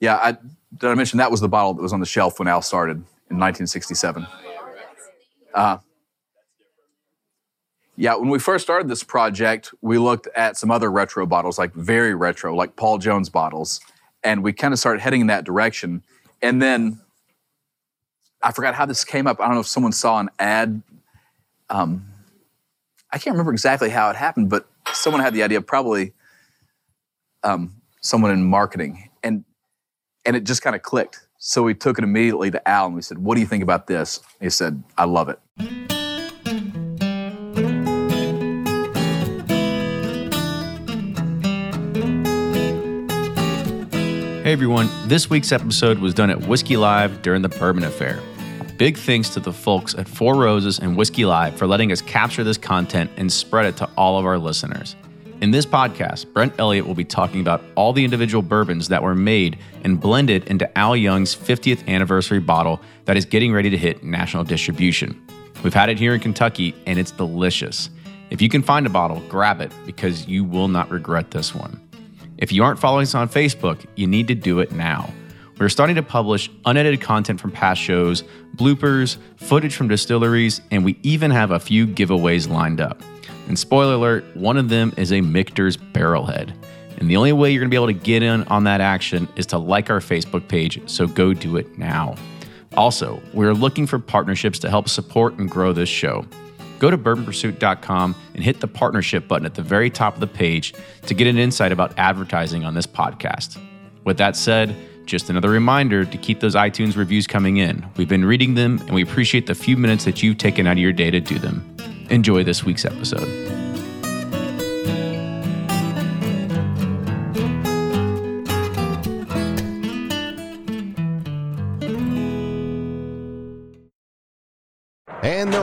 Yeah, did I mention that was the bottle that was on the shelf when Al started in 1967? Yeah, when we first started this project, we looked at some other retro bottles, like very retro, like Paul Jones bottles, and we kind of started heading in that direction. And then I forgot how this came up. I don't know if someone saw an ad. I can't remember exactly how it happened, but someone had the idea, probably someone in marketing, and it just kind of clicked. So we took it immediately to Al, and we said, what do you think about this? He said, I love it. Hey everyone, this week's episode was done at Whiskey Live during the Bourbon Affair. Big thanks to the folks at Four Roses and Whiskey Live for letting us capture this content and spread it to all of our listeners. In this podcast, Brent Elliott will be talking about all the individual bourbons that were made and blended into Al Young's 50th anniversary bottle that is getting ready to hit national distribution. We've had it here in Kentucky and it's delicious. If you can find a bottle, grab it because you will not regret this one. If you aren't following us on Facebook, you need to do it now. We're starting to publish unedited content from past shows, bloopers, footage from distilleries, and we even have a few giveaways lined up. And spoiler alert, one of them is a Michter's Barrelhead. And the only way you're going to be able to get in on that action is to like our Facebook page, so go do it now. Also, we're looking for partnerships to help support and grow this show. Go to bourbonpursuit.com and hit the partnership button at the very top of the page to get an insight about advertising on this podcast. With that said, just another reminder to keep those iTunes reviews coming in. We've been reading them, and we appreciate the few minutes that you've taken out of your day to do them. Enjoy this week's episode. And they're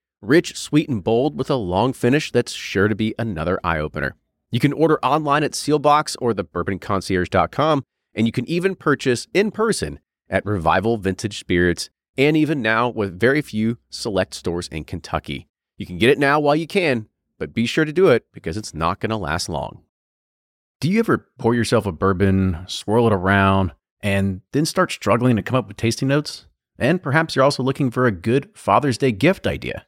Rich, sweet, and bold with a long finish that's sure to be another eye-opener. You can order online at Sealbox or thebourbonconcierge.com, and you can even purchase in person at Revival Vintage Spirits, and even now with very few select stores in Kentucky. You can get it now while you can, but be sure to do it because it's not going to last long. Do you ever pour yourself a bourbon, swirl it around, and then start struggling to come up with tasting notes? And perhaps you're also looking for a good Father's Day gift idea.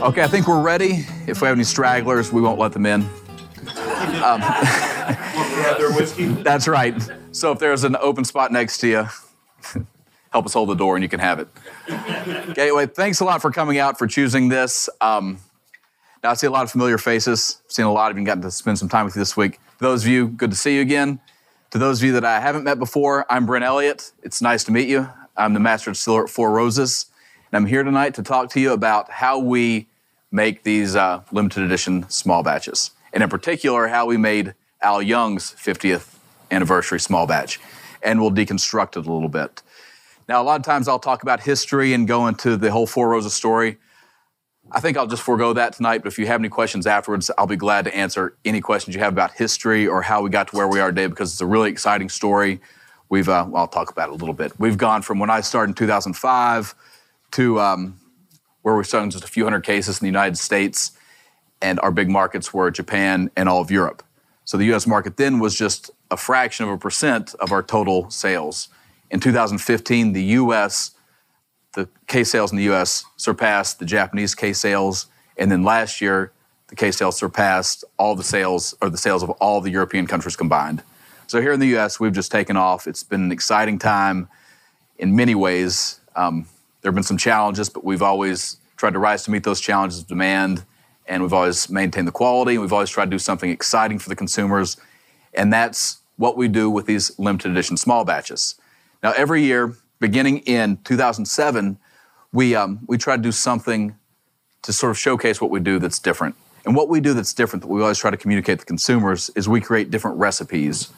Okay, I think we're ready. If we have any stragglers, we won't let them in. Their whiskey? That's right. So if there's an open spot next to you, help us hold the door and you can have it. Okay, anyway, thanks a lot for coming out, for choosing this. Now I see a lot of familiar faces. I've seen a lot of you and gotten to spend some time with you this week. To those of you, good to see you again. To those of you that I haven't met before, I'm Brent Elliott. It's nice to meet you. I'm the master distiller at Four Roses. and I'm here tonight to talk to you about how we make these limited edition small batches, and in particular, how we made Al Young's 50th anniversary small batch, and we'll deconstruct it a little bit. Now, a lot of times I'll talk about history and go into the whole Four Roses story. I think I'll just forego that tonight, but if you have any questions afterwards, I'll be glad to answer any questions you have about history or how we got to where we are today, because it's a really exciting story. We've, I'll talk about it a little bit. We've gone from when I started in 2005 to where we're selling just a few hundred cases in the United States, and our big markets were Japan and all of Europe. So the U.S. market then was just a fraction of a percent of our total sales. In 2015, the case sales in the U.S. surpassed the Japanese case sales, and then last year, the case sales surpassed all the sales, or the sales of all the European countries combined. So here in the U.S., we've just taken off. It's been an exciting time in many ways. There have been some challenges, but we've always tried to rise to meet those challenges of demand, and we've always maintained the quality, and we've always tried to do something exciting for the consumers, and that's what we do with these limited edition small batches. Now, every year, beginning in 2007, we try to do something to sort of showcase what we do that's different. And what we do that's different, that we always try to communicate to consumers, is we create different recipes.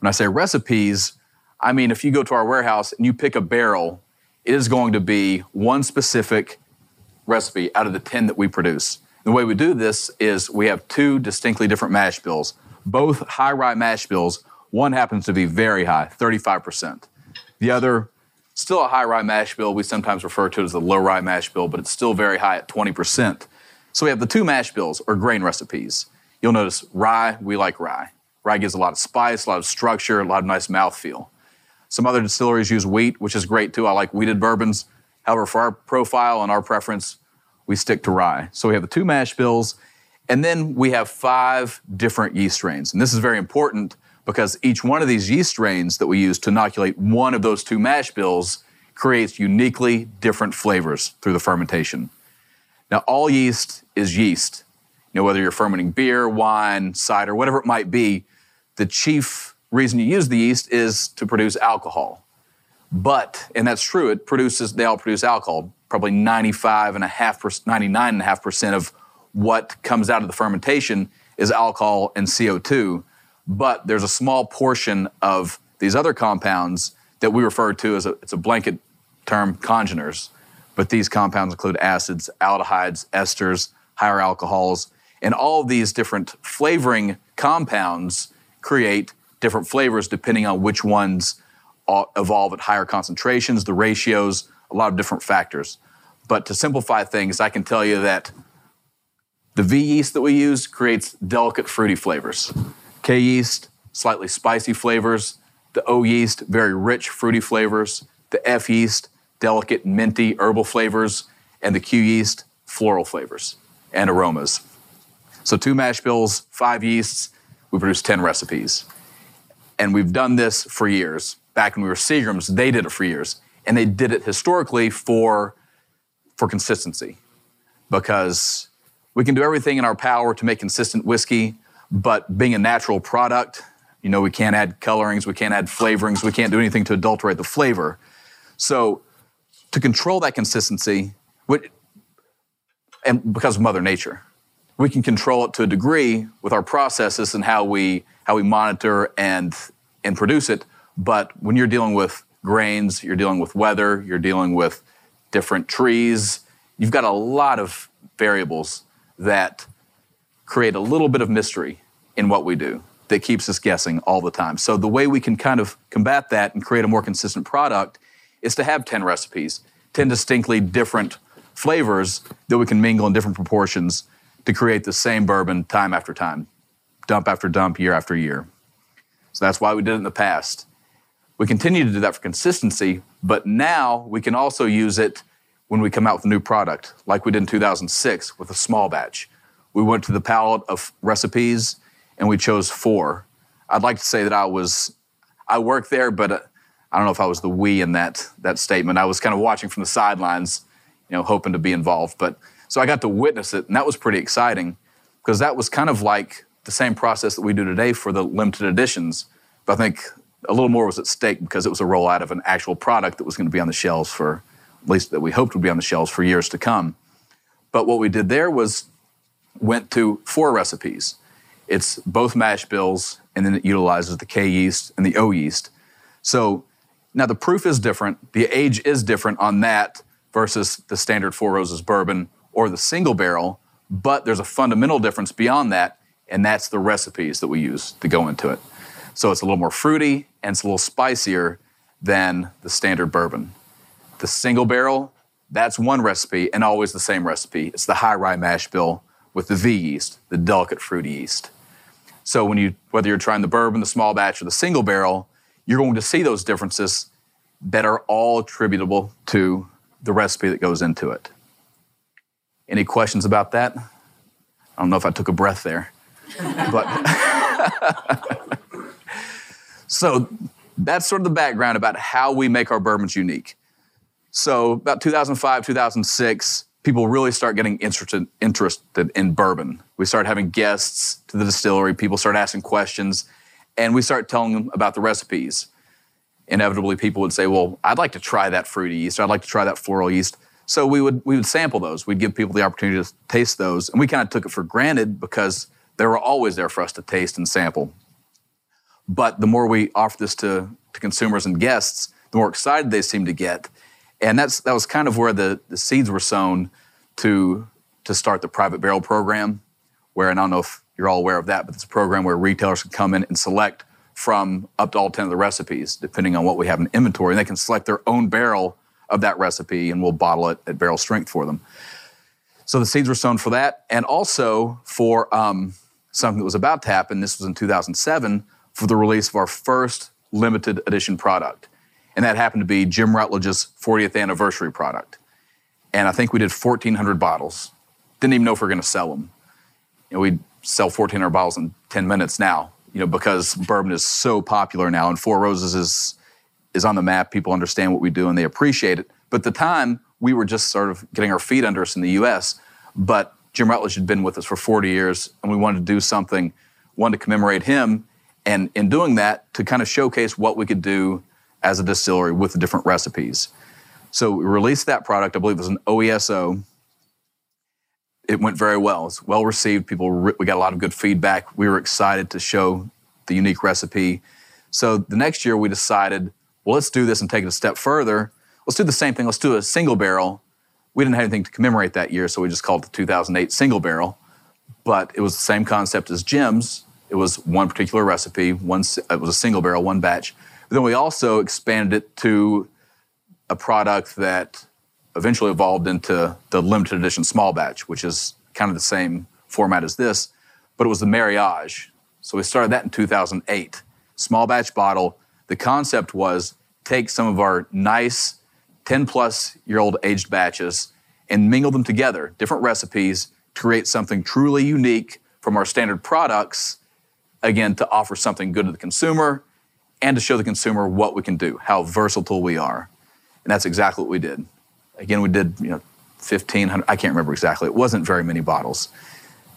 When I say recipes, I mean, if you go to our warehouse and you pick a barrel, it is going to be one specific recipe out of the 10 that we produce. The way we do this is we have two distinctly different mash bills, both high rye mash bills. One happens to be very high, 35%. The other, still a high rye mash bill. We sometimes refer to it as the low rye mash bill, but it's still very high at 20%. So we have the two mash bills, or grain recipes. You'll notice rye, we like rye. Rye gives a lot of spice, a lot of structure, a lot of nice mouthfeel. Some other distilleries use wheat, which is great too. I like wheated bourbons. However, for our profile and our preference, we stick to rye. So we have the two mash bills, and then we have 5 different yeast strains. And this is very important, because each one of these yeast strains that we use to inoculate one of those two mash bills creates uniquely different flavors through the fermentation. Now, all yeast is yeast. You know, whether you're fermenting beer, wine, cider, whatever it might be, the chief reason you use the yeast is to produce alcohol. But, and that's true, they all produce alcohol. Probably 99.5% of what comes out of the fermentation is alcohol and CO2. But there's a small portion of these other compounds that we refer to as it's a blanket term, congeners. But these compounds include acids, aldehydes, esters, higher alcohols, and all of these different flavoring compounds create different flavors depending on which ones evolve at higher concentrations, the ratios, a lot of different factors. But to simplify things, I can tell you that the V yeast that we use creates delicate fruity flavors. K yeast, slightly spicy flavors. The O yeast, very rich, fruity flavors. The F yeast, delicate, minty, herbal flavors. And the Q yeast, floral flavors and aromas. So 2 mash bills, 5 yeasts, we produce 10 recipes. And we've done this for years. Back when we were Seagram's, they did it for years. And they did it historically for consistency, because we can do everything in our power to make consistent whiskey, but being a natural product, you know, we can't add colorings, we can't add flavorings, we can't do anything to adulterate the flavor. So to control that consistency, and because of Mother Nature, we can control it to a degree with our processes and how we monitor and produce it. But when you're dealing with grains, you're dealing with weather, you're dealing with different trees, you've got a lot of variables that create a little bit of mystery in what we do that keeps us guessing all the time. So the way we can kind of combat that and create a more consistent product is to have 10 recipes, 10 distinctly different flavors that we can mingle in different proportions to create the same bourbon time after time, dump after dump, year after year. So that's why we did it in the past. We continue to do that for consistency, but now we can also use it when we come out with a new product, like we did in 2006 with a small batch. We went to the palette of recipes, and we chose 4. I'd like to say that I worked there, but I don't know if I was the "we" in that statement. I was kind of watching from the sidelines, you know, hoping to be involved. But so I got to witness it, and that was pretty exciting, because that was kind of like the same process that we do today for the limited editions. But I think a little more was at stake, because it was a rollout of an actual product that was going to be on the shelves for at least that we hoped would be on the shelves for years to come. But what we did there was went to four recipes. It's both mash bills, and then it utilizes the K yeast and the O yeast. So now the proof is different. The age is different on that versus the standard Four Roses bourbon or the single barrel, but there's a fundamental difference beyond that, and that's the recipes that we use to go into it. So it's a little more fruity and it's a little spicier than the standard bourbon. The single barrel, that's one recipe and always the same recipe. It's the high rye mash bill with the V yeast, the delicate fruity yeast. So when you, whether you're trying the bourbon, the small batch, or the single barrel, you're going to see those differences that are all attributable to the recipe that goes into it. Any questions about that? I don't know if I took a breath there, but so that's sort of the background about how we make our bourbons unique. So about 2005, 2006, people really start getting interested in bourbon. We start having guests to the distillery. People start asking questions, and we start telling them about the recipes. Inevitably, people would say, well, I'd like to try that fruity yeast, or I'd like to try that floral yeast. So we would sample those. We'd give people the opportunity to taste those, and we kind of took it for granted because they were always there for us to taste and sample. But the more we offered this to consumers and guests, the more excited they seemed to get. And that was kind of where the seeds were sown to start the private barrel program, where, and I don't know if you're all aware of that, but it's a program where retailers can come in and select from up to all 10 of the recipes, depending on what we have in inventory. And they can select their own barrel of that recipe, and we'll bottle it at barrel strength for them. So the seeds were sown for that, and also for something that was about to happen. This was in 2007, for the release of our first limited edition product. And that happened to be Jim Rutledge's 40th anniversary product. And I think we did 1,400 bottles. Didn't even know if we were going to sell them. You know, we sell 1,400 bottles in 10 minutes now, you know, because bourbon is so popular now, and Four Roses is on the map. People understand what we do and they appreciate it. But at the time, we were just sort of getting our feet under us in the U.S. But Jim Rutledge had been with us for 40 years, and we wanted to do something, wanted to commemorate him, and in doing that, to kind of showcase what we could do as a distillery with the different recipes. So we released that product. I believe it was an OESO. It went very well. It's well received. We got a lot of good feedback. We were excited to show the unique recipe. So the next year we decided, well, let's do this and take it a step further. Let's do the same thing. Let's do a single barrel. We didn't have anything to commemorate that year, so we just called it the 2008 single barrel. But it was the same concept as Jim's. It was one particular recipe. It was a single barrel, one batch. But then we also expanded it to a product that eventually evolved into the limited edition small batch, which is kind of the same format as this, but it was the mariage. So we started that in 2008. Small batch bottle. The concept was take some of our nice 10-plus-year-old aged batches and mingle them together, different recipes, to create something truly unique from our standard products, again, to offer something good to the consumer, and to show the consumer what we can do, how versatile we are. And that's exactly what we did. Again, we did 1,500, I can't remember exactly. It wasn't very many bottles.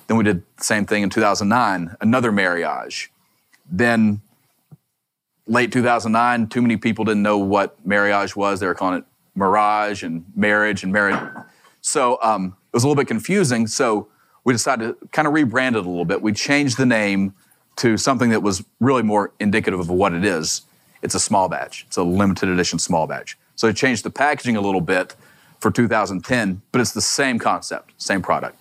Then we did the same thing in 2009, another mariage. Then late 2009, too many people didn't know what mariage was. They were calling it mirage and marriage and marriage. So it was a little bit confusing. So we decided to kind of rebrand it a little bit. We changed the name to something that was really more indicative of what it is. It's a small batch. It's a limited edition small batch. So it changed the packaging a little bit for 2010, but it's the same concept, same product.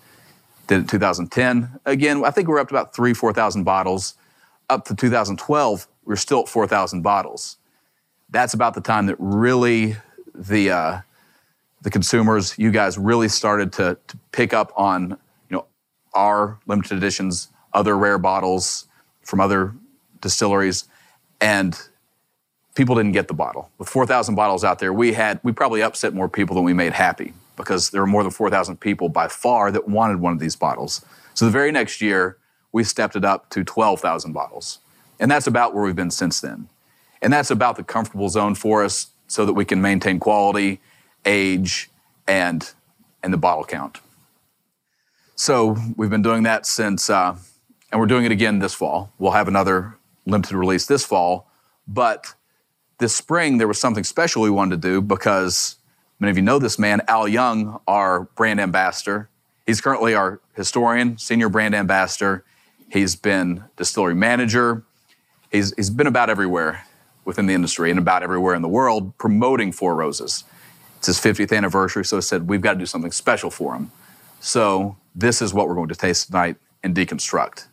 Did it 2010. Again, I think we're up to about 3,000-4,000 bottles. Up to 2012, we're still at 4,000 bottles. That's about the time that really the consumers, you guys, really started to pick up on our limited editions, other rare bottles from other distilleries, and people didn't get the bottle. With 4,000 bottles out there, we probably upset more people than we made happy, because there were more than 4,000 people by far that wanted one of these bottles. So the very next year, we stepped it up to 12,000 bottles. And that's about where we've been since then. And that's about the comfortable zone for us, so that we can maintain quality, age, and the bottle count. So we've been doing that since... and we're doing it again this fall. We'll have another limited release this fall. But this spring, there was something special we wanted to do, because Many of you know this man, Al Young, our brand ambassador. He's currently our historian, senior brand ambassador. He's been distillery manager. He's been about everywhere within the industry and about everywhere in the world promoting Four Roses. It's his 50th anniversary, so I said, we've got to do something special for him. So this is what we're going to taste tonight and deconstruct.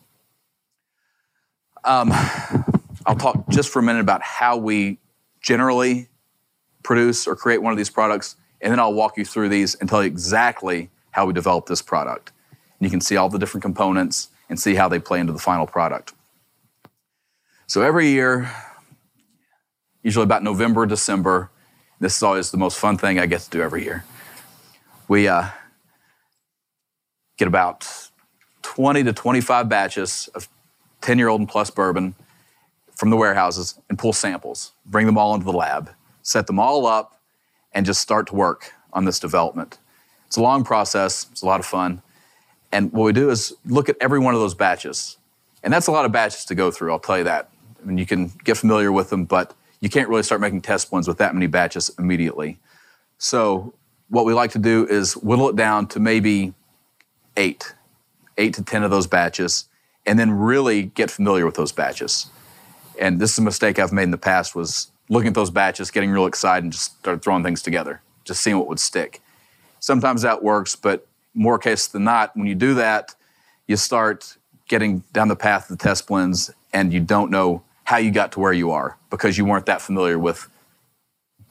I'll talk just for a minute about how we generally produce or create one of these products, and then I'll walk you through these and tell you exactly how we develop this product. And you can see all the different components and see how they play into the final product. So every year, usually about November, December, this is always the most fun thing I get to do every year. We get about 20 to 25 batches of 10-year-old and plus bourbon from the warehouses and pull samples, bring them all into the lab, set them all up, and just start to work on this development. It's a long process. It's a lot of fun. And what we do is look at every one of those batches. And that's a lot of batches to go through, I'll tell you that. I mean, you can get familiar with them, but you can't really start making test blends with that many batches immediately. So what we like to do is whittle it down to maybe eight to 10 of those batches, and then really get familiar with those batches. And this is a mistake I've made in the past, was looking at those batches, getting real excited, and just started throwing things together, just seeing what would stick. Sometimes that works, but more cases than not, when you do that, you start getting down the path of the test blends, and you don't know how you got to where you are because you weren't that familiar with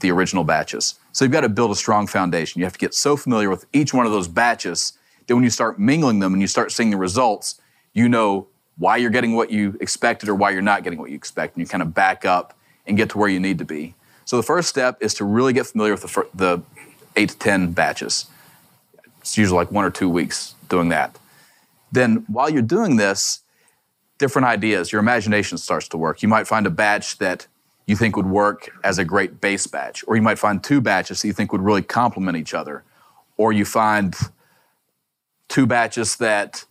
the original batches. So you've got to build a strong foundation. You have to get so familiar with each one of those batches that when you start mingling them and you start seeing the results, you know why you're getting what you expected or why you're not getting what you expect, and you kind of back up and get to where you need to be. So the first step is to really get familiar with the 8 to 10 batches. It's usually like 1 or 2 weeks doing that. Then while you're doing this, different ideas, your imagination starts to work. You might find a batch that you think would work as a great base batch, or you might find two batches that you think would really complement each other, or you find two batches that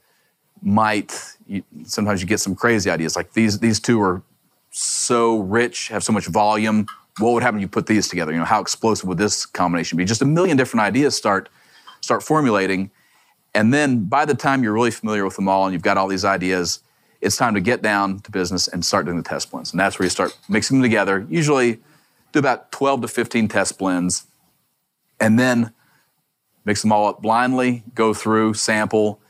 sometimes you get some crazy ideas, like these two are so rich, have so much volume. What would happen if you put these together? You know, how explosive would this combination be? Just a million different ideas start formulating. And then by the time you're really familiar with them all and you've got all these ideas, it's time to get down to business and start doing the test blends. And that's where you start mixing them together. Usually do about 12 to 15 test blends, and then mix them all up blindly, go through, sample.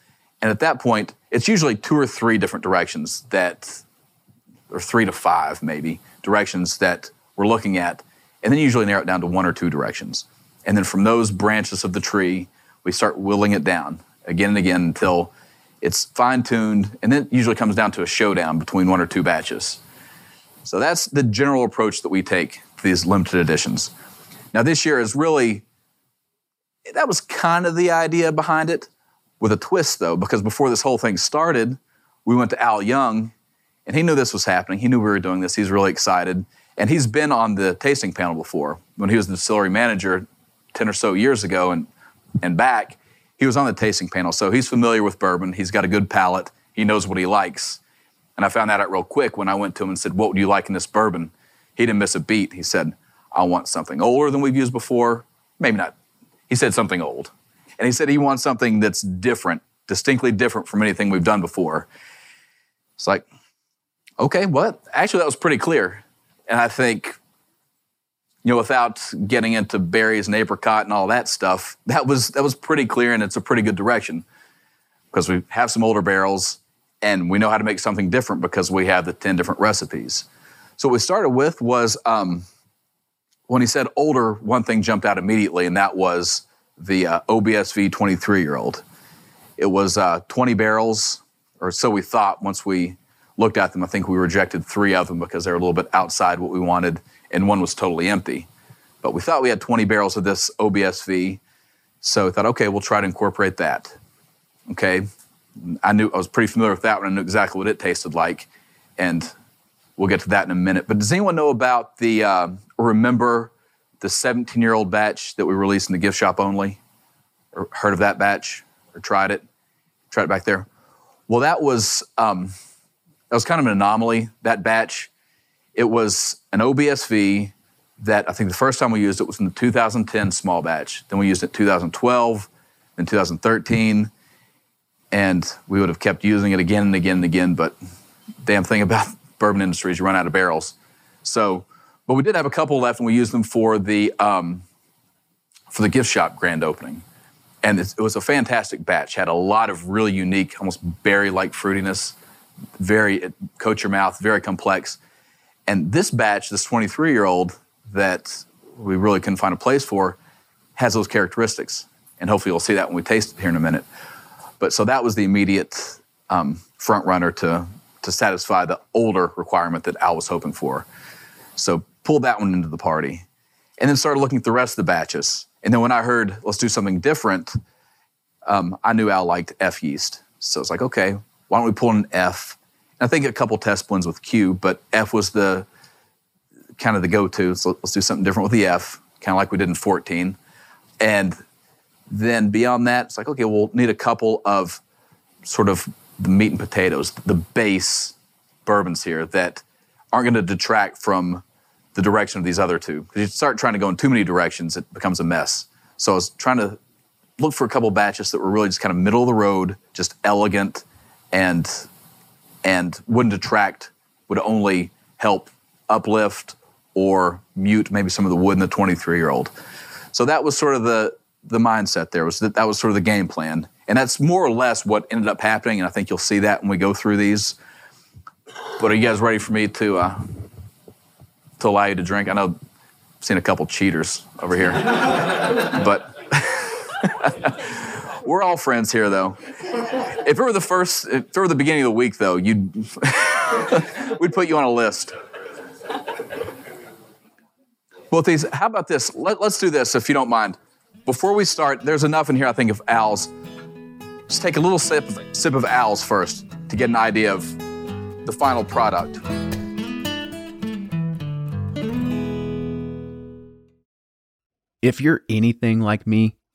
And at that point, it's usually 2 or 3 different directions that, or 3 to 5 maybe, directions that we're looking at. And then usually narrow it down to 1 or 2 directions. And then from those branches of the tree, we start whittling it down again and again until it's fine-tuned, and then it usually comes down to a showdown between 1 or 2 batches. So that's the general approach that we take to these limited editions. Now this year is really, that was kind of the idea behind it, with a twist though, because before this whole thing started, we went to Al Young, and he knew this was happening. He knew we were doing this. He's really excited. And he's been on the tasting panel before. When he was the distillery manager 10 or so years ago and back, he was on the tasting panel, so he's familiar with bourbon. He's got a good palate. He knows what he likes. And I found that out real quick when I went to him and said, what would you like in this bourbon? He didn't miss a beat. He said, I want something older than we've used before. Maybe not. He said something old. And he said he wants something that's different, distinctly different from anything we've done before. It's like, okay, what? Actually, that was pretty clear. And I think, you know, without getting into berries and apricot and all that stuff, that was pretty clear, and it's a pretty good direction because we have some older barrels and we know how to make something different because we have the 10 different recipes. So what we started with was when he said older, one thing jumped out immediately, and that was the OBSV 23-year-old. It was 20 barrels, or so we thought. Once we looked at them, I think we rejected 3 of them because they were a little bit outside what we wanted, and one was totally empty. But we thought we had 20 barrels of this OBSV, so we thought, okay, we'll try to incorporate that. Okay, I was pretty familiar with that one. I knew exactly what it tasted like, and we'll get to that in a minute. But does anyone know about the, remember the 17-year-old batch that we released in the gift shop only? Or heard of that batch? Or tried it? Tried it back there? Well, that was kind of an anomaly, that batch. It was an OBSV that I think the first time we used it was in the 2010 small batch. Then we used it in 2012, then 2013, and we would have kept using it again and again and again, but damn thing about bourbon industry is you run out of barrels. So, but we did have a couple left, and we used them for the gift shop grand opening. And it was a fantastic batch. Had a lot of really unique, almost berry-like fruitiness. It coats your mouth, very complex. And this batch, this 23-year-old that we really couldn't find a place for, has those characteristics. And hopefully you'll see that when we taste it here in a minute. But so that was the immediate front runner to satisfy the older requirement that Al was hoping for. So pulled that one into the party. And then started looking at the rest of the batches. And then when I heard, let's do something different, I knew Al liked F yeast. So it's like, okay, why don't we pull an F? And I think a couple test blends with Q, but F was the kind of the go-to. So let's do something different with the F, kind of like we did in 14. And then beyond that, it's like, okay, we'll need a couple of sort of the meat and potatoes, the base bourbons here that aren't going to detract from the direction of these other two. Because you start trying to go in too many directions, it becomes a mess. So I was trying to look for a couple batches that were really just kind of middle of the road, just elegant, and wouldn't detract, would only help uplift or mute maybe some of the wood in the 23-year-old. So that was sort of the mindset there. That was sort of the game plan. And that's more or less what ended up happening, and I think you'll see that when we go through these. But are you guys ready for me to allow you to drink? I know I've seen a couple cheaters over here. But we're all friends here, though. If it were the beginning of the week, though, we'd put you on a list. Well, how about this? Let's do this, if you don't mind. Before we start, there's enough in here, I think, of Al's. Just take a little sip of Al's first to get an idea of the final product. If you're anything like me,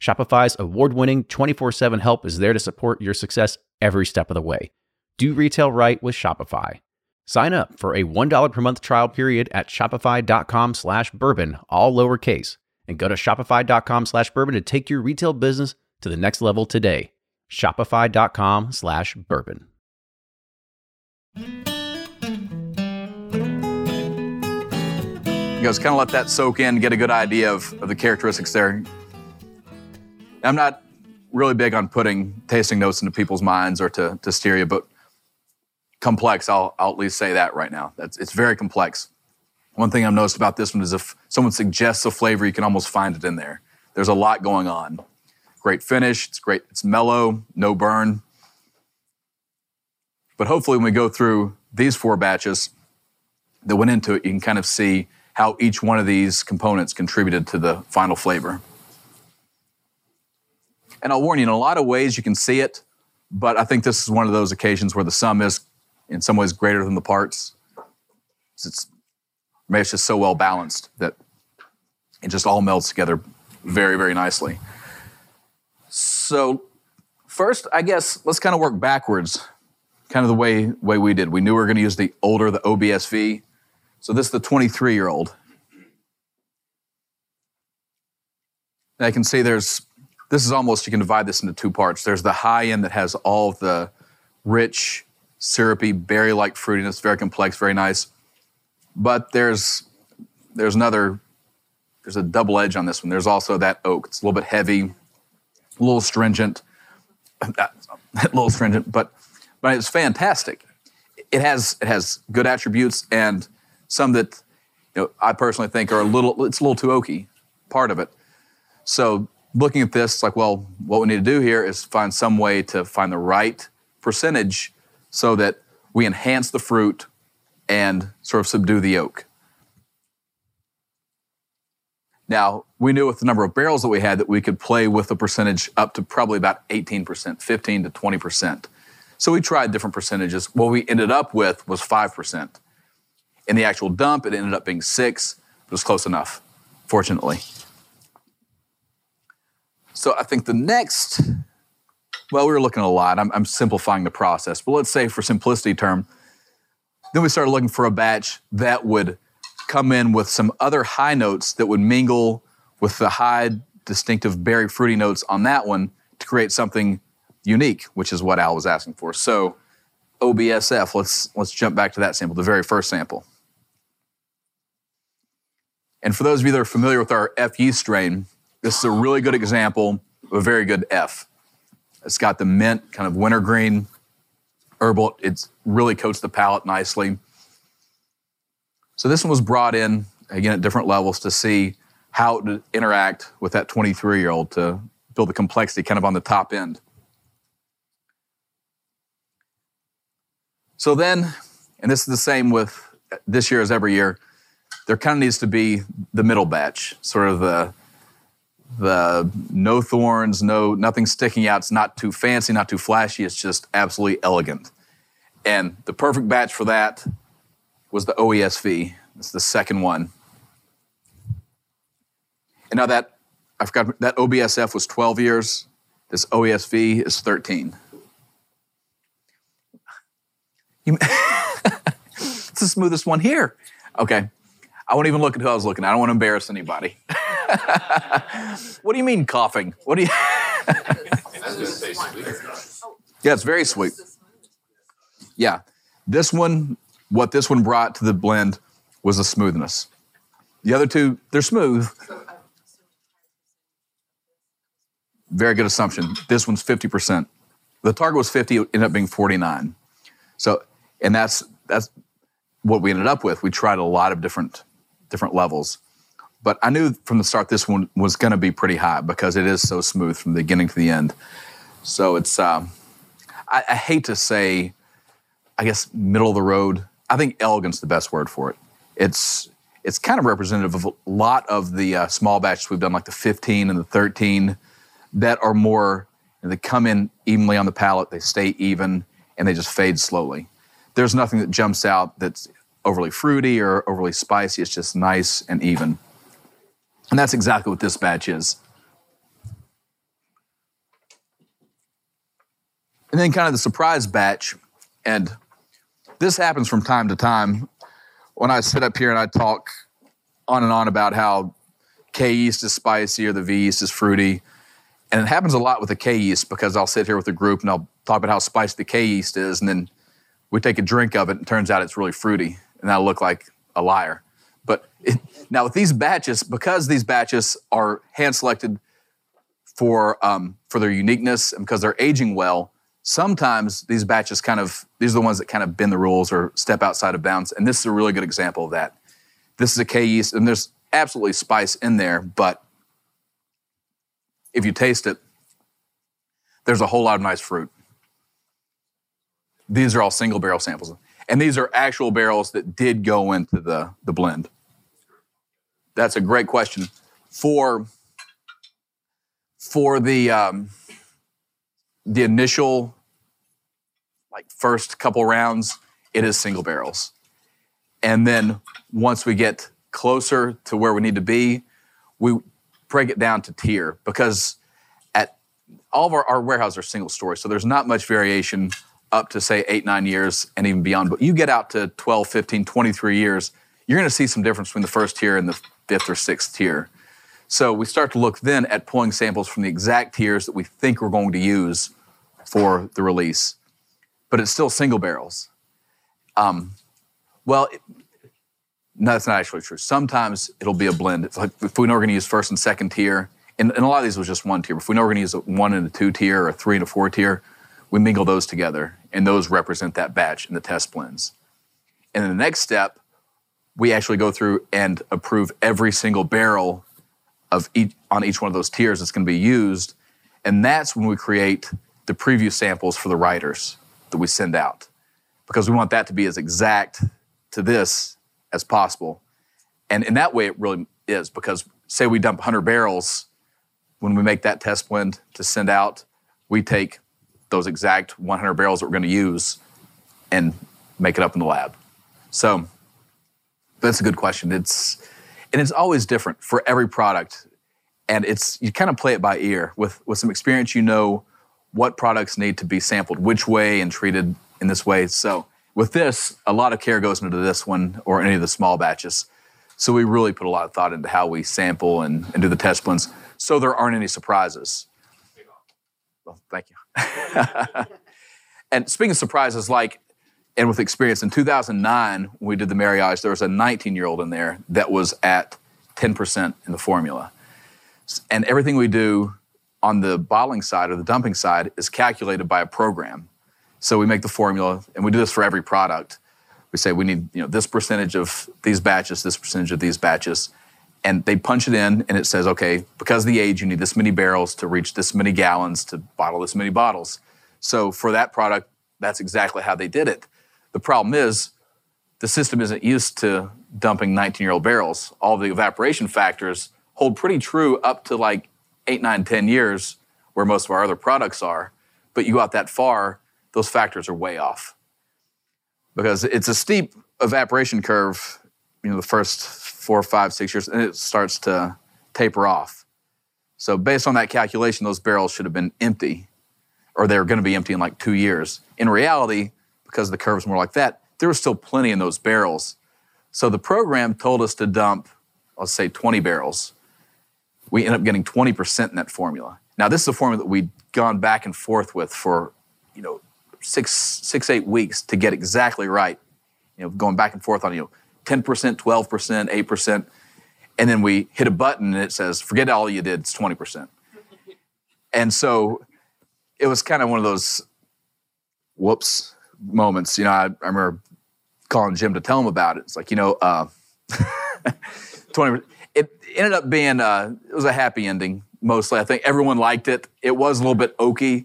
Shopify's award-winning 24/7 help is there to support your success every step of the way. Do retail right with Shopify. Sign up for a $1 per month trial period at shopify.com/bourbon, all lowercase, and go to shopify.com/bourbon to take your retail business to the next level today. Shopify.com/bourbon. You guys kind of let that soak in, get a good idea of the characteristics there. I'm not really big on putting tasting notes into people's minds or to steer you, but complex, I'll at least say that right now. It's very complex. One thing I've noticed about this one is if someone suggests a flavor, you can almost find it in there. There's a lot going on. Great finish, it's great, it's mellow, no burn. But hopefully when we go through these four batches that went into it, you can kind of see how each one of these components contributed to the final flavor. And I'll warn you, in a lot of ways you can see it, but I think this is one of those occasions where the sum is in some ways greater than the parts. Maybe it's just so well balanced that it just all melts together very, very nicely. So first, I guess, let's kind of work backwards kind of the way we did. We knew we were going to use the older, the OBSV. So this is the 23-year-old. And I can see this is almost, you can divide this into two parts. There's the high end that has all of the rich, syrupy, berry-like fruitiness, very complex, very nice. But there's a double edge on this one. There's also that oak. It's a little bit heavy, a little stringent, but it's fantastic. It has good attributes and some that, you know, I personally think are it's a little too oaky, part of it. So looking at this, it's like, well, what we need to do here is find some way to find the right percentage so that we enhance the fruit and sort of subdue the oak. Now, we knew with the number of barrels that we had that we could play with the percentage up to probably about 18%, 15 to 20%. So we tried different percentages. What we ended up with was 5%. In the actual dump, it ended up being 6%, but it was close enough, fortunately. So I think the next, well, we were looking at a lot. I'm simplifying the process, but let's say for simplicity term, then we started looking for a batch that would come in with some other high notes that would mingle with the high distinctive berry fruity notes on that one to create something unique, which is what Al was asking for. So OBSF, let's jump back to that sample, the very first sample. And for those of you that are familiar with our F yeast strain, this is a really good example of a very good F. It's got the mint, kind of wintergreen, herbal. It really coats the palate nicely. So this one was brought in, again, at different levels to see how it would interact with that 23-year-old to build the complexity kind of on the top end. So then, and this is the same with this year as every year, there kind of needs to be the middle batch, sort of the no thorns, nothing sticking out. It's not too fancy, not too flashy. It's just absolutely elegant. And the perfect batch for that was the OESV. It's the second one. And now that OBSF was 12 years. This OESV is 13. It's the smoothest one here. Okay. I won't even look at who I was looking at. I don't want to embarrass anybody. What do you mean coughing? What do you... Yeah, it's very sweet. Yeah. This one... What this one brought to the blend was the smoothness. The other two, they're smooth. Very good assumption. This one's 50%. The target was 50, it ended up being 49. So, and that's what we ended up with. We tried a lot of different levels. But I knew from the start this one was gonna be pretty high because it is so smooth from the beginning to the end. So it's, I hate to say, I guess, middle of the road. I think elegant's the best word for it. It's kind of representative of a lot of the small batches we've done, like the 15 and the 13, that are more, they come in evenly on the palate, they stay even, and they just fade slowly. There's nothing that jumps out that's overly fruity or overly spicy. It's just nice and even. And that's exactly what this batch is. And then kind of the surprise batch, and this happens from time to time when I sit up here and I talk on and on about how K yeast is spicy or the V yeast is fruity. And it happens a lot with the K yeast because I'll sit here with a group and I'll talk about how spicy the K yeast is. And then we take a drink of it and it turns out it's really fruity. And I look like a liar. But now with these batches, because these batches are hand selected for their uniqueness and because they're aging well, sometimes these batches these are the ones that kind of bend the rules or step outside of bounds. And this is a really good example of that. This is a K yeast, and there's absolutely spice in there, but if you taste it, there's a whole lot of nice fruit. These are all single barrel samples. And these are actual barrels that did go into the blend. That's a great question. For the initial, first couple rounds, it is single barrels. And then once we get closer to where we need to be, we break it down to tier because at all of our warehouses are single story, so there's not much variation up to, say, 8, 9 years and even beyond. But you get out to 12, 15, 23 years, you're going to see some difference between the first tier and the fifth or sixth tier. So we start to look then at pulling samples from the exact tiers that we think we're going to use for the release. But it's still single barrels. No, that's not actually true. Sometimes it'll be a blend. It's like if we know we're going to use first and second tier, and a lot of these was just one tier, but if we know we're going to use a 1 and a 2 tier or a 3 and a 4 tier, we mingle those together, and those represent that batch in the test blends. And then the next step, we actually go through and approve every single barrel of each one of those tiers that's going to be used, and that's when we create the preview samples for the writers that we send out, because we want that to be as exact to this as possible. And in that way it really is, because say we dump 100 barrels, when we make that test blend to send out, we take those exact 100 barrels that we're going to use and make it up in the lab. So that's a good question. It's always different for every product. And you kind of play it by ear. With some experience, you know what products need to be sampled, which way, and treated in this way. So with this, a lot of care goes into this one or any of the small batches. So we really put a lot of thought into how we sample and do the test blends, so there aren't any surprises. Well, thank you. And speaking of surprises, and with experience, in 2009, when we did the mariage, there was a 19-year-old in there that was at 10% in the formula. And everything we do on the bottling side or the dumping side is calculated by a program. So we make the formula, and we do this for every product. We say we need this percentage of these batches, this percentage of these batches, and they punch it in, and it says, okay, because of the age, you need this many barrels to reach this many gallons to bottle this many bottles. So for that product, that's exactly how they did it. The problem is the system isn't used to dumping 19-year-old barrels. All the evaporation factors hold pretty true up to 8, 9, 10 years, where most of our other products are. But you go out that far, those factors are way off, because it's a steep evaporation curve, the first 4, 5, 6 years, and it starts to taper off. So based on that calculation, those barrels should have been empty, or they're going to be empty in 2 years. In reality, because the curve's more like that, there was still plenty in those barrels. So the program told us to dump, let's say, 20 barrels. We end up getting 20% in that formula. Now, this is a formula that we'd gone back and forth with for, 6, 8 weeks to get exactly right. Going back and forth on, 10%, 12%, 8%. And then we hit a button and it says, forget all you did, it's 20%. And so it was kind of one of those whoops moments. I remember calling Jim to tell him about it. It's 20%. It ended up being, it was a happy ending, mostly. I think everyone liked it. It was a little bit oaky.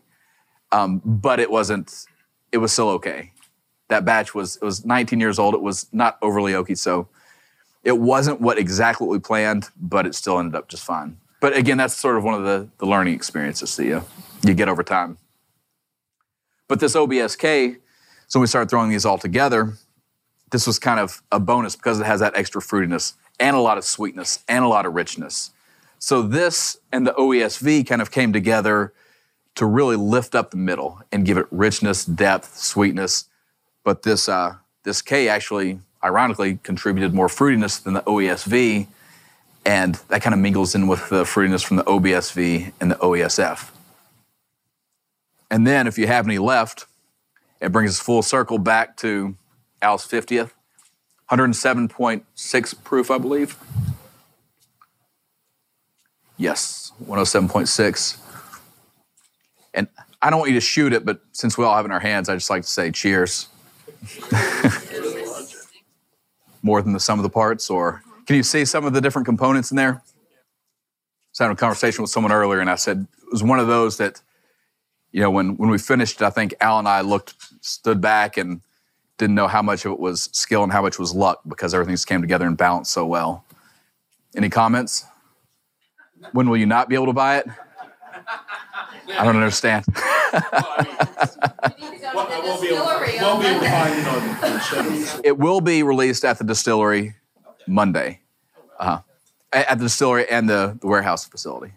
But it was still okay. That batch was 19 years old. It was not overly oaky, so it wasn't exactly what we planned, but it still ended up just fine. But again, that's sort of one of the learning experiences that you get over time. But this OBSK, so we started throwing these all together. This was kind of a bonus because it has that extra fruitiness and a lot of sweetness and a lot of richness. So this and the OESV kind of came together to really lift up the middle and give it richness, depth, sweetness. But this K actually, ironically, contributed more fruitiness than the OESV, and that kind of mingles in with the fruitiness from the OBSV and the OESF. And then if you have any left, it brings us full circle back to Al's 50th, 107.6 proof, I believe. Yes, 107.6. And I don't want you to shoot it, but since we all have it in our hands, I just like to say cheers. More than the sum of the parts, or can you see some of the different components in there? So I had a conversation with someone earlier, and I said it was one of those that, when we finished, I think Al and I stood back and didn't know how much of it was skill and how much was luck, because everything just came together and balanced so well. Any comments? When will you not be able to buy it? I don't understand. It will be released at the distillery Monday. At the distillery and the warehouse facility.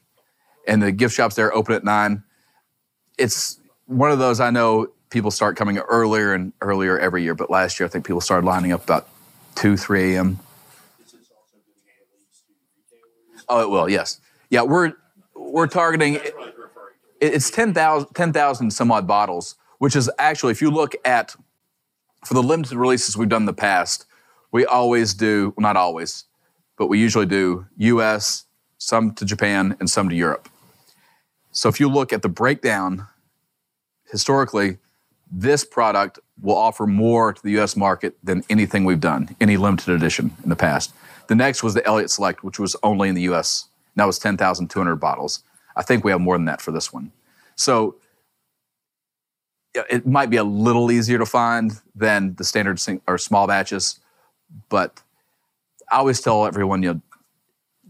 And the gift shops there open at 9. It's one of those, I know people start coming earlier and earlier every year. But last year, I think people started lining up about 2, 3 a.m. Oh, it will, yes. Yeah, we're targeting, it's 10,000 some odd bottles, which is actually, if you look at, for the limited releases we've done in the past, we always do, well, not always, but we usually do U.S., some to Japan, and some to Europe. So if you look at the breakdown, historically, this product will offer more to the U.S. market than anything we've done, any limited edition in the past. The next was the Elliott Select, which was only in the U.S., and that was 10,200 bottles. I think we have more than that for this one. So it might be a little easier to find than the standard or small batches, but I always tell everyone, you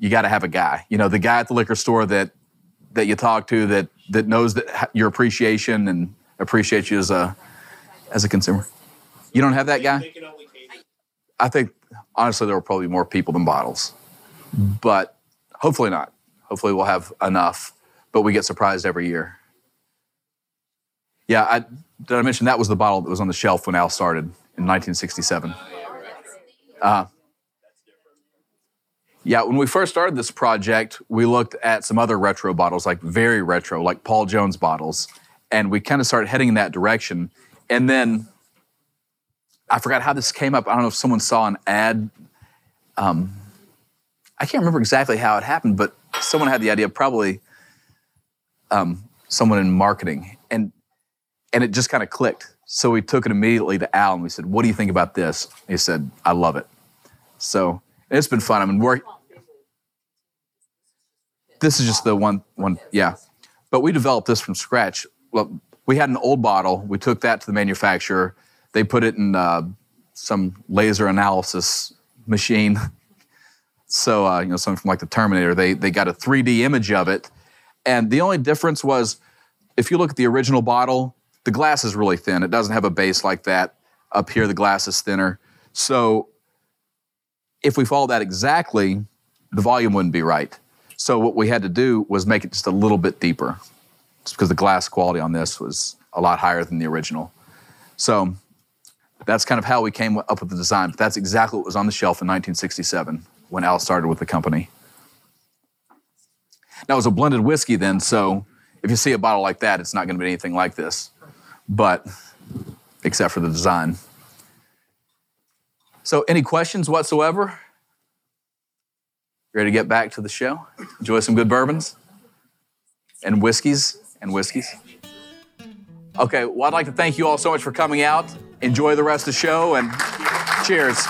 got to have a guy. The guy at the liquor store that you talk to that knows that your appreciation and appreciates you as a consumer. You don't have that guy? I think, honestly, there were probably more people than bottles. But hopefully not. Hopefully we'll have enough. But we get surprised every year. Yeah, did I mention that was the bottle that was on the shelf when Al started in 1967? Yeah, when we first started this project, we looked at some other retro bottles, like very retro, like Paul Jones bottles. And we kind of started heading in that direction. And then I forgot how this came up. I don't know if someone saw an ad. I can't remember exactly how it happened, but someone had the idea, probably someone in marketing. And it just kind of clicked. So we took it immediately to Al and we said, what do you think about this? He said, I love it. So it's been fun. This is just the one, yeah. But we developed this from scratch. Well, we had an old bottle. We took that to the manufacturer. They put it in some laser analysis machine. So, something from like the Terminator. They got a 3D image of it. And the only difference was, if you look at the original bottle, the glass is really thin. It doesn't have a base like that. Up here, the glass is thinner. So if we follow that exactly, the volume wouldn't be right. So what we had to do was make it just a little bit deeper, just because the glass quality on this was a lot higher than the original. So that's kind of how we came up with the design. But that's exactly what was on the shelf in 1967 when Al started with the company. Now, it was a blended whiskey then, so if you see a bottle like that, it's not going to be anything like this, but except for the design. So any questions whatsoever? Ready to get back to the show? Enjoy some good bourbons and whiskeys. Okay, well, I'd like to thank you all so much for coming out. Enjoy the rest of the show, and cheers.